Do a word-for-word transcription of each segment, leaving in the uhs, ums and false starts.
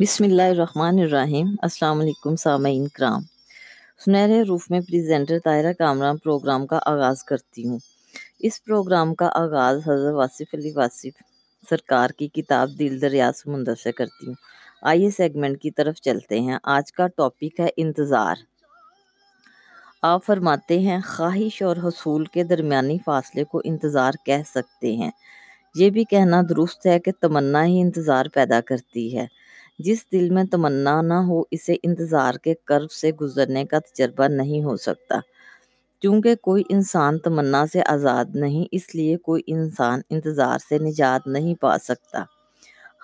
بسم اللہ الرحمن الرحیم۔ السلام علیکم سامعین کرام، سنہرے حروف میں پریزنٹر طاہرہ کامراں پروگرام کا آغاز کرتی ہوں۔ اس پروگرام کا آغاز حضرت واصف علی واصف سرکار کی کتاب دل دریا سمندر سے کرتی ہوں۔ آئیے سیگمنٹ کی طرف چلتے ہیں۔ آج کا ٹاپک ہے انتظار۔ آپ فرماتے ہیں، خواہش اور حصول کے درمیانی فاصلے کو انتظار کہہ سکتے ہیں۔ یہ بھی کہنا درست ہے کہ تمنا ہی انتظار پیدا کرتی ہے۔ جس دل میں تمنا نہ ہو، اسے انتظار کے کرب سے گزرنے کا تجربہ نہیں ہو سکتا۔ کیونکہ کوئی انسان تمنا سے آزاد نہیں، اس لیے کوئی انسان انتظار سے نجات نہیں پا سکتا۔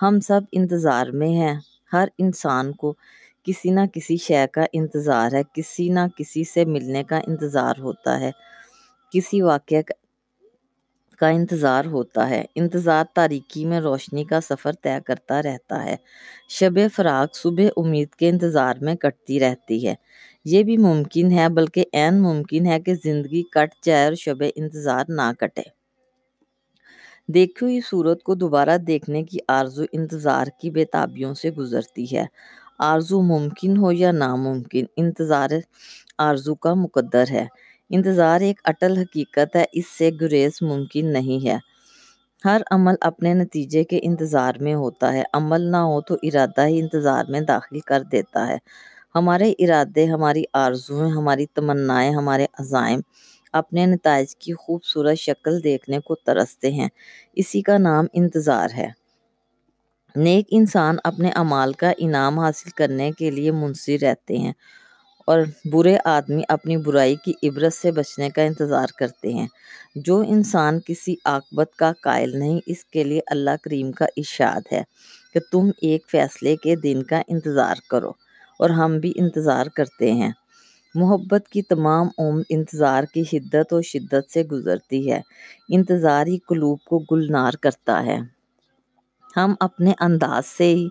ہم سب انتظار میں ہیں۔ ہر انسان کو کسی نہ کسی شے کا انتظار ہے، کسی نہ کسی سے ملنے کا انتظار ہوتا ہے، کسی واقعہ کا انتظار ہوتا ہے۔ انتظار تاریکی میں روشنی کا سفر طے کرتا رہتا ہے۔ شب فراق صبح امید کے انتظار میں کٹتی رہتی ہے۔ یہ بھی ممکن ہے، بلکہ عین ممکن ہے کہ زندگی کٹ جائے اور شب انتظار نہ کٹے۔ دیکھو، یہ صورت کو دوبارہ دیکھنے کی آرزو انتظار کی بےتابیوں سے گزرتی ہے۔ آرزو ممکن ہو یا ناممکن، انتظار آرزو کا مقدر ہے۔ انتظار ایک اٹل حقیقت ہے، اس سے گریز ممکن نہیں ہے۔ ہر عمل اپنے نتیجے کے انتظار میں ہوتا ہے۔ عمل نہ ہو تو ارادہ ہی انتظار میں داخل کر دیتا ہے۔ ہمارے ارادے، ہماری آرزویں، ہماری تمنائیں، ہمارے عزائم اپنے نتائج کی خوبصورت شکل دیکھنے کو ترستے ہیں۔ اسی کا نام انتظار ہے۔ نیک انسان اپنے اعمال کا انعام حاصل کرنے کے لیے منتظر رہتے ہیں، اور برے آدمی اپنی برائی کی عبرت سے بچنے کا انتظار کرتے ہیں۔ جو انسان کسی عاقبت کا قائل نہیں، اس کے لیے اللہ کریم کا ارشاد ہے کہ تم ایک فیصلے کے دن کا انتظار کرو، اور ہم بھی انتظار کرتے ہیں۔ محبت کی تمام عمر انتظار کی حدت اور شدت سے گزرتی ہے۔ انتظار ہی قلوب کو گلنار کرتا ہے۔ ہم اپنے انداز سے ہی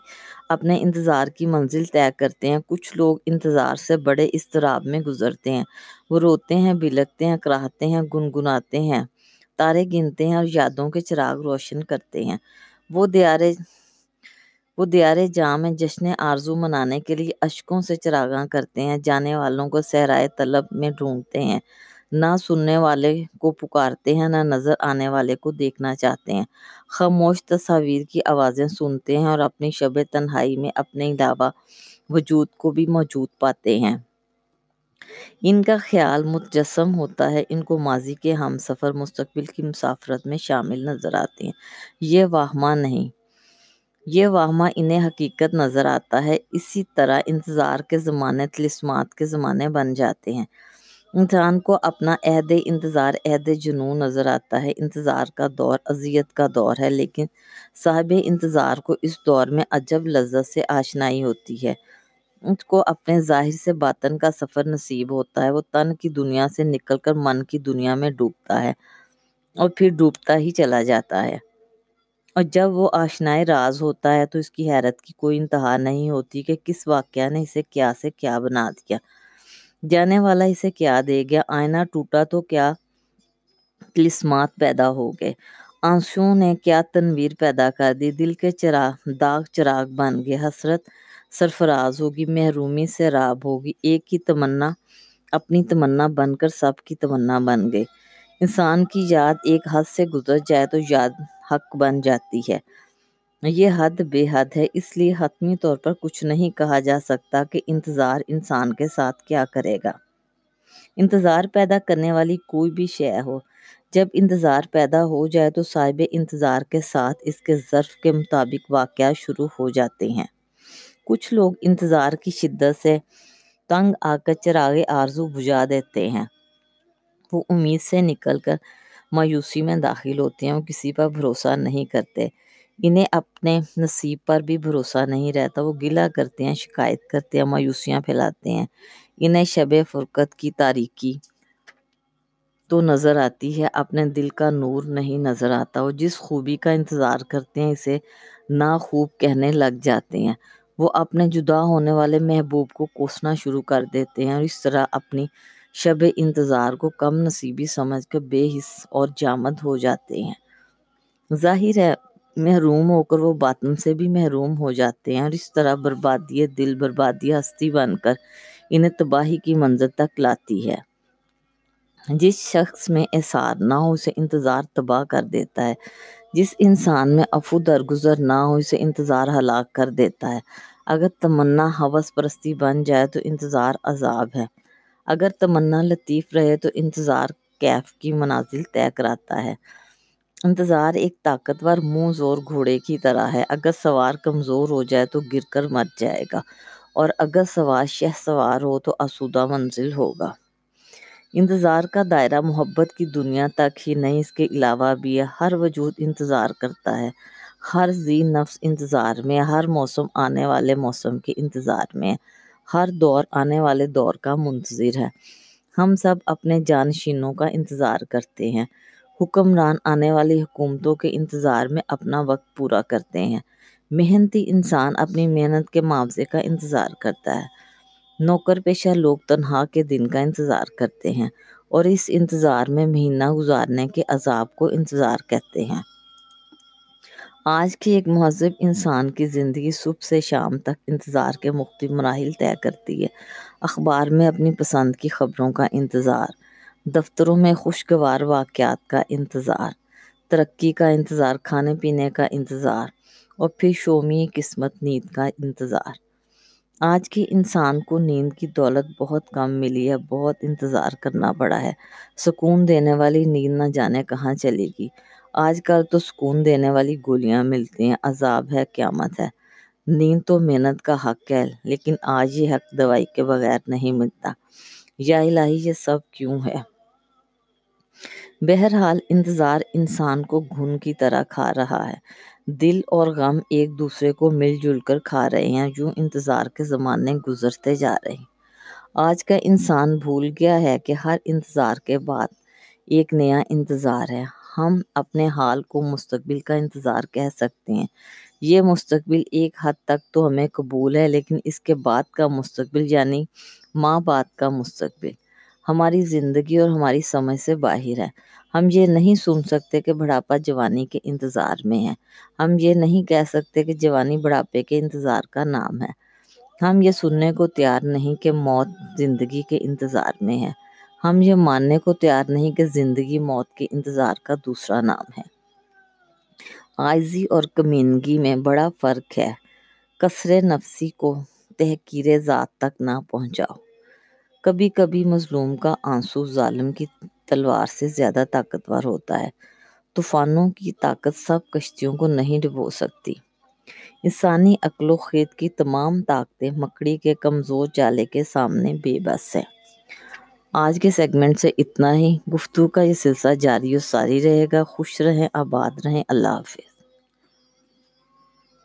اپنے انتظار کی منزل طے کرتے ہیں۔ کچھ لوگ انتظار سے بڑے اضطراب میں گزرتے ہیں۔ وہ روتے ہیں، بلکتے ہیں، کراہتے ہیں، گنگناتے ہیں، تارے گنتے ہیں اور یادوں کے چراغ روشن کرتے ہیں۔ وہ دیارے وہ دیارے جام میں جشن آرزو منانے کے لیے اشکوں سے چراغاں کرتے ہیں۔ جانے والوں کو صحرائے طلب میں ڈھونڈتے ہیں، نہ سننے والے کو پکارتے ہیں، نہ نظر آنے والے کو دیکھنا چاہتے ہیں۔ خاموش تصاویر کی آوازیں سنتے ہیں، اور اپنی شب تنہائی میں اپنے علاوہ وجود کو بھی موجود پاتے ہیں۔ ان کا خیال متجسم ہوتا ہے۔ ان کو ماضی کے ہم سفر، مستقبل کی مسافرت میں شامل نظر آتے ہیں۔ یہ واہمہ نہیں یہ واہمہ انہیں حقیقت نظر آتا ہے۔ اسی طرح انتظار کے زمانے طلسمات کے زمانے بن جاتے ہیں۔ انسان کو اپنا عہد انتظار، عہد جنون نظر آتا ہے۔ انتظار کا دور اذیت کا دور ہے، لیکن صاحب انتظار کو اس دور میں عجب لذت سے آشنائی ہوتی ہے۔ اس کو اپنے ظاہر سے باطن کا سفر نصیب ہوتا ہے۔ وہ تن کی دنیا سے نکل کر من کی دنیا میں ڈوبتا ہے، اور پھر ڈوبتا ہی چلا جاتا ہے۔ اور جب وہ آشنائے راز ہوتا ہے تو اس کی حیرت کی کوئی انتہا نہیں ہوتی کہ کس واقعہ نے اسے کیا سے کیا بنا دیا۔ جانے والا اسے کیا دے گیا؟ آئینہ ٹوٹا تو کیا طلسمات پیدا ہو گئے؟ آنسوں نے کیا تنویر پیدا کر دی؟ دل کے چراغ داغ چراغ بن گئے۔ حسرت سرفراز ہوگی، محرومی سے راب ہوگی۔ ایک کی تمنا اپنی تمنا بن کر سب کی تمنا بن گئی۔ انسان کی یاد ایک حد سے گزر جائے تو یاد حق بن جاتی ہے۔ یہ حد بے حد ہے، اس لیے حتمی طور پر کچھ نہیں کہا جا سکتا کہ انتظار انسان کے ساتھ کیا کرے گا۔ انتظار پیدا کرنے والی کوئی بھی شے ہو، جب انتظار پیدا ہو جائے تو صاحب انتظار کے ساتھ اس کے ظرف کے مطابق واقعات شروع ہو جاتے ہیں۔ کچھ لوگ انتظار کی شدت سے تنگ آ کر چراغ آرزو بجھا دیتے ہیں۔ وہ امید سے نکل کر مایوسی میں داخل ہوتے ہیں اور کسی پر بھروسہ نہیں کرتے۔ انہیں اپنے نصیب پر بھی بھروسہ نہیں رہتا۔ وہ گلہ کرتے ہیں، شکایت کرتے ہیں، مایوسیاں پھیلاتے ہیں۔ انہیں شب فرقت کی تاریکی تو نظر آتی ہے، اپنے دل کا نور نہیں نظر آتا۔ وہ جس خوبی کا انتظار کرتے ہیں اسے ناخوب کہنے لگ جاتے ہیں۔ وہ اپنے جدا ہونے والے محبوب کو کوسنا شروع کر دیتے ہیں، اور اس طرح اپنی شب انتظار کو کم نصیبی سمجھ کر بے حس اور جامد ہو جاتے ہیں۔ ظاہر ہے محروم ہو کر وہ باطن سے بھی محروم ہو جاتے ہیں، اور اس طرح بربادی دل بربادی ہستی بن کر انہیں تباہی کی منزل تک لاتی ہے۔ جس شخص میں احسار نہ ہو اسے انتظار تباہ کر دیتا ہے، جس انسان میں عفو درگزر نہ ہو اسے انتظار ہلاک کر دیتا ہے۔ اگر تمنا ہوس پرستی بن جائے تو انتظار عذاب ہے، اگر تمنا لطیف رہے تو انتظار کیف کی منازل طے کراتا ہے۔ انتظار ایک طاقتور منہ زور گھوڑے کی طرح ہے، اگر سوار کمزور ہو جائے تو گر کر مر جائے گا، اور اگر سوار شہ سوار ہو تو آسودہ منزل ہوگا۔ انتظار کا دائرہ محبت کی دنیا تک ہی نہیں، اس کے علاوہ بھی ہے۔ ہر وجود انتظار کرتا ہے، ہر ذی نفس انتظار میں، ہر موسم آنے والے موسم کے انتظار میں، ہر دور آنے والے دور کا منتظر ہے۔ ہم سب اپنے جانشینوں کا انتظار کرتے ہیں، حکمران آنے والی حکومتوں کے انتظار میں اپنا وقت پورا کرتے ہیں، محنتی انسان اپنی محنت کے معاوضے کا انتظار کرتا ہے، نوکر پیشہ لوگ تنہا کے دن کا انتظار کرتے ہیں، اور اس انتظار میں مہینہ گزارنے کے عذاب کو انتظار کہتے ہیں۔ آج کی ایک مہذب انسان کی زندگی صبح سے شام تک انتظار کے مختلف مراحل طے کرتی ہے۔ اخبار میں اپنی پسند کی خبروں کا انتظار، دفتروں میں خوشگوار واقعات کا انتظار، ترقی کا انتظار، کھانے پینے کا انتظار، اور پھر شومی قسمت نیند کا انتظار۔ آج کے انسان کو نیند کی دولت بہت کم ملی ہے، بہت انتظار کرنا پڑا ہے۔ سکون دینے والی نیند نہ جانے کہاں چلے گی۔ آج کل تو سکون دینے والی گولیاں ملتی ہیں، عذاب ہے، قیامت ہے۔ نیند تو محنت کا حق ہے، لیکن آج یہ حق دوائی کے بغیر نہیں ملتا۔ یا الہی، یہ سب کیوں ہے؟ بہرحال انتظار انسان کو گھن کی طرح کھا رہا ہے، دل اور غم ایک دوسرے کو مل جل کر کھا رہے ہیں، یوں انتظار کے زمانے گزرتے جا رہے ہیں۔ آج کا انسان بھول گیا ہے کہ ہر انتظار کے بعد ایک نیا انتظار ہے۔ ہم اپنے حال کو مستقبل کا انتظار کہہ سکتے ہیں، یہ مستقبل ایک حد تک تو ہمیں قبول ہے، لیکن اس کے بعد کا مستقبل یعنی ماں باپ کا مستقبل ہماری زندگی اور ہماری سمجھ سے باہر ہے۔ ہم یہ نہیں سن سکتے کہ بڑھاپا جوانی کے انتظار میں ہے، ہم یہ نہیں کہہ سکتے کہ جوانی بڑھاپے کے انتظار کا نام ہے، ہم یہ سننے کو تیار نہیں کہ موت زندگی کے انتظار میں ہے، ہم یہ ماننے کو تیار نہیں کہ زندگی موت کے انتظار کا دوسرا نام ہے۔ عاجزی اور کمینگی میں بڑا فرق ہے، کسر نفسی کو تحقیر ذات تک نہ پہنچاؤ۔ کبھی کبھی مظلوم کا آنسو ظالم کی تلوار سے زیادہ طاقتور ہوتا ہے، طوفانوں کی طاقت سب کشتیوں کو نہیں ڈبو سکتی۔ انسانی عقل و خرد کی تمام طاقتیں مکڑی کے کمزور جالے کے سامنے بے بس ہیں۔ آج کے سیگمنٹ سے اتنا ہی، گفتگو کا یہ سلسلہ جاری و ساری رہے گا۔ خوش رہیں، آباد رہیں، اللہ حافظ۔